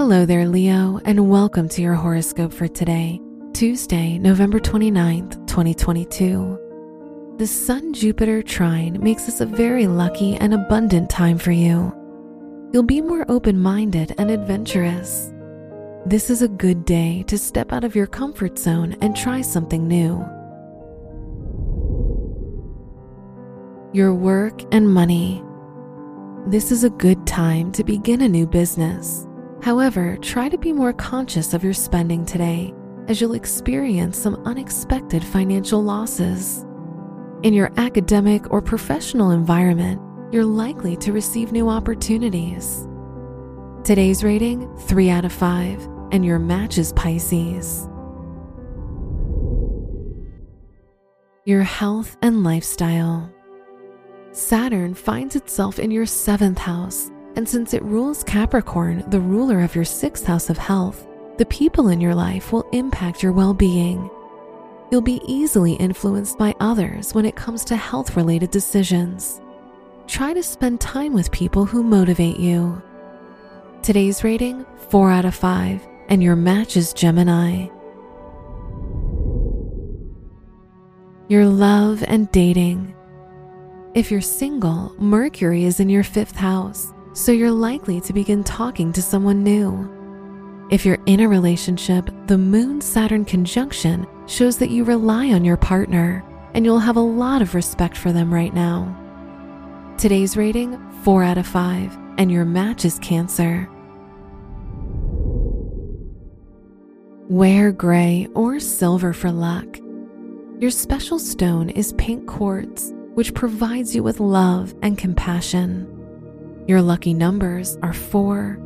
Hello there, Leo, and welcome to your horoscope for today, Tuesday, November 29th, 2022. The Sun-Jupiter trine makes this a very lucky and abundant time for you. You'll be more open-minded and adventurous. This is a good day to step out of your comfort zone and try something new. Your work and money. This is a good time to begin a new business. However, try to be more conscious of your spending today, as you'll experience some unexpected financial losses. In your academic or professional environment, you're likely to receive new opportunities. Today's rating, 3 out of 5, and your match is Pisces. Your health and lifestyle. Saturn finds itself in your 7th house, and since it rules Capricorn, the ruler of your 6th house of health, the people in your life will impact your well-being. You'll be easily influenced by others when it comes to health-related decisions. Try to spend time with people who motivate you. Today's rating, 4 out of 5, and your match is Gemini. Your love and dating. If you're single, Mercury is in your 5th house, so you're likely to begin talking to someone new. If you're in a relationship, the Moon-Saturn conjunction shows that you rely on your partner, and you'll have a lot of respect for them right now. Today's rating, 4 out of 5. And your match is Cancer. Wear gray or silver for luck. Your special stone is pink quartz, which provides you with love and compassion. Your lucky numbers are 4,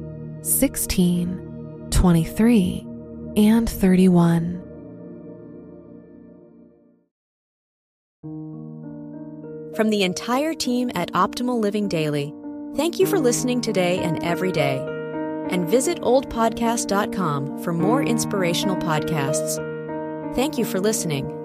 16, 23, and 31. From the entire team at Optimal Living Daily, thank you for listening today and every day. And visit oldpodcast.com for more inspirational podcasts. Thank you for listening.